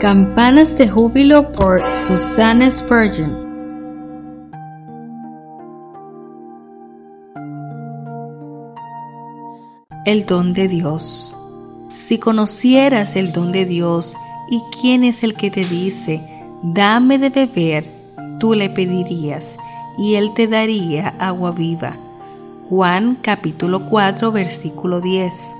Campanas de Júbilo por Susannah Spurgeon. El don de Dios. Si conocieras el don de Dios y quién es el que te dice, dame de beber, tú le pedirías y él te daría agua viva. Juan capítulo 4 versículo 10.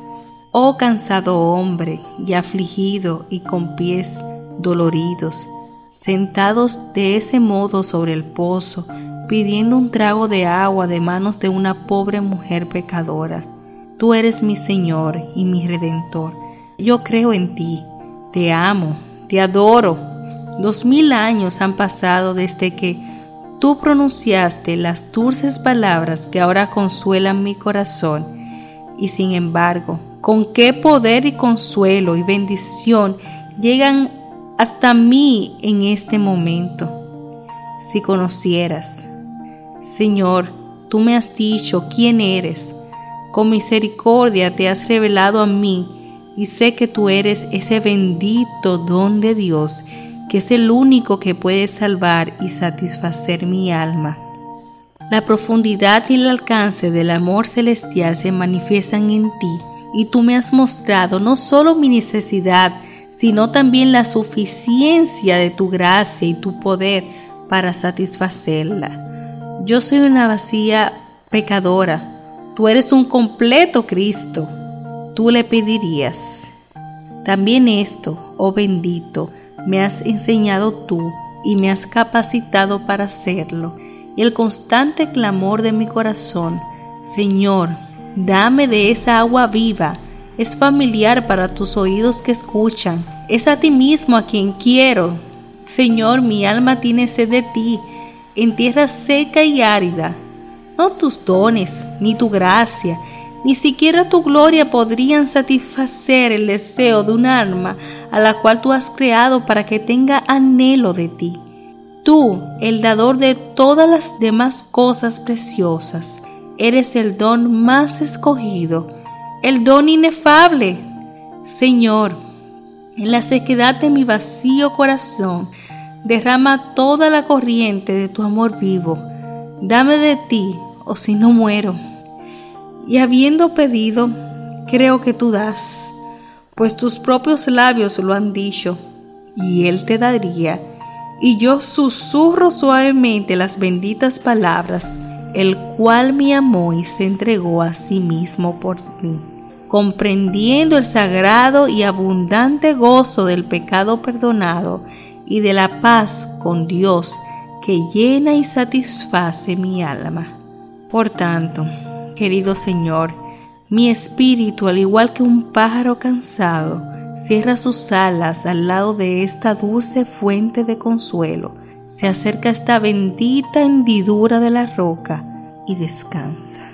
Oh cansado hombre y afligido y con pies doloridos, sentados de ese modo sobre el pozo, pidiendo un trago de agua de manos de una pobre mujer pecadora. Tú eres mi Señor y mi Redentor. Yo creo en ti, te amo, te adoro. 2000 años han pasado desde que tú pronunciaste las dulces palabras que ahora consuelan mi corazón, y sin embargo, con qué poder y consuelo y bendición llegan hasta mí en este momento. Si conocieras, Señor, tú me has dicho quién eres. Con misericordia te has revelado a mí y sé que tú eres ese bendito don de Dios que es el único que puede salvar y satisfacer mi alma. La profundidad y el alcance del amor celestial se manifiestan en ti. Y tú me has mostrado no solo mi necesidad, sino también la suficiencia de tu gracia y tu poder para satisfacerla. Yo soy una vacía pecadora. Tú eres un completo Cristo. Tú le pedirías. También esto, oh bendito, me has enseñado tú y me has capacitado para hacerlo. Y el constante clamor de mi corazón, Señor, dame de esa agua viva, es familiar para tus oídos que escuchan, es a ti mismo a quien quiero. Señor, mi alma tiene sed de ti, en tierra seca y árida. No tus dones, ni tu gracia, ni siquiera tu gloria podrían satisfacer el deseo de un alma a la cual tú has creado para que tenga anhelo de ti. Tú, el dador de todas las demás cosas preciosas, eres el don más escogido, el don inefable. Señor, en la sequedad de mi vacío corazón, derrama toda la corriente de tu amor vivo. Dame de ti, o si no muero. Y habiendo pedido, creo que tú das, pues tus propios labios lo han dicho, y él te daría. Y yo susurro suavemente las benditas palabras, el cual me amó y se entregó a sí mismo por mí, comprendiendo el sagrado y abundante gozo del pecado perdonado y de la paz con Dios que llena y satisface mi alma. Por tanto, querido Señor, mi espíritu, al igual que un pájaro cansado, cierra sus alas al lado de esta dulce fuente de consuelo. Se acerca esta bendita hendidura de la roca y descansa.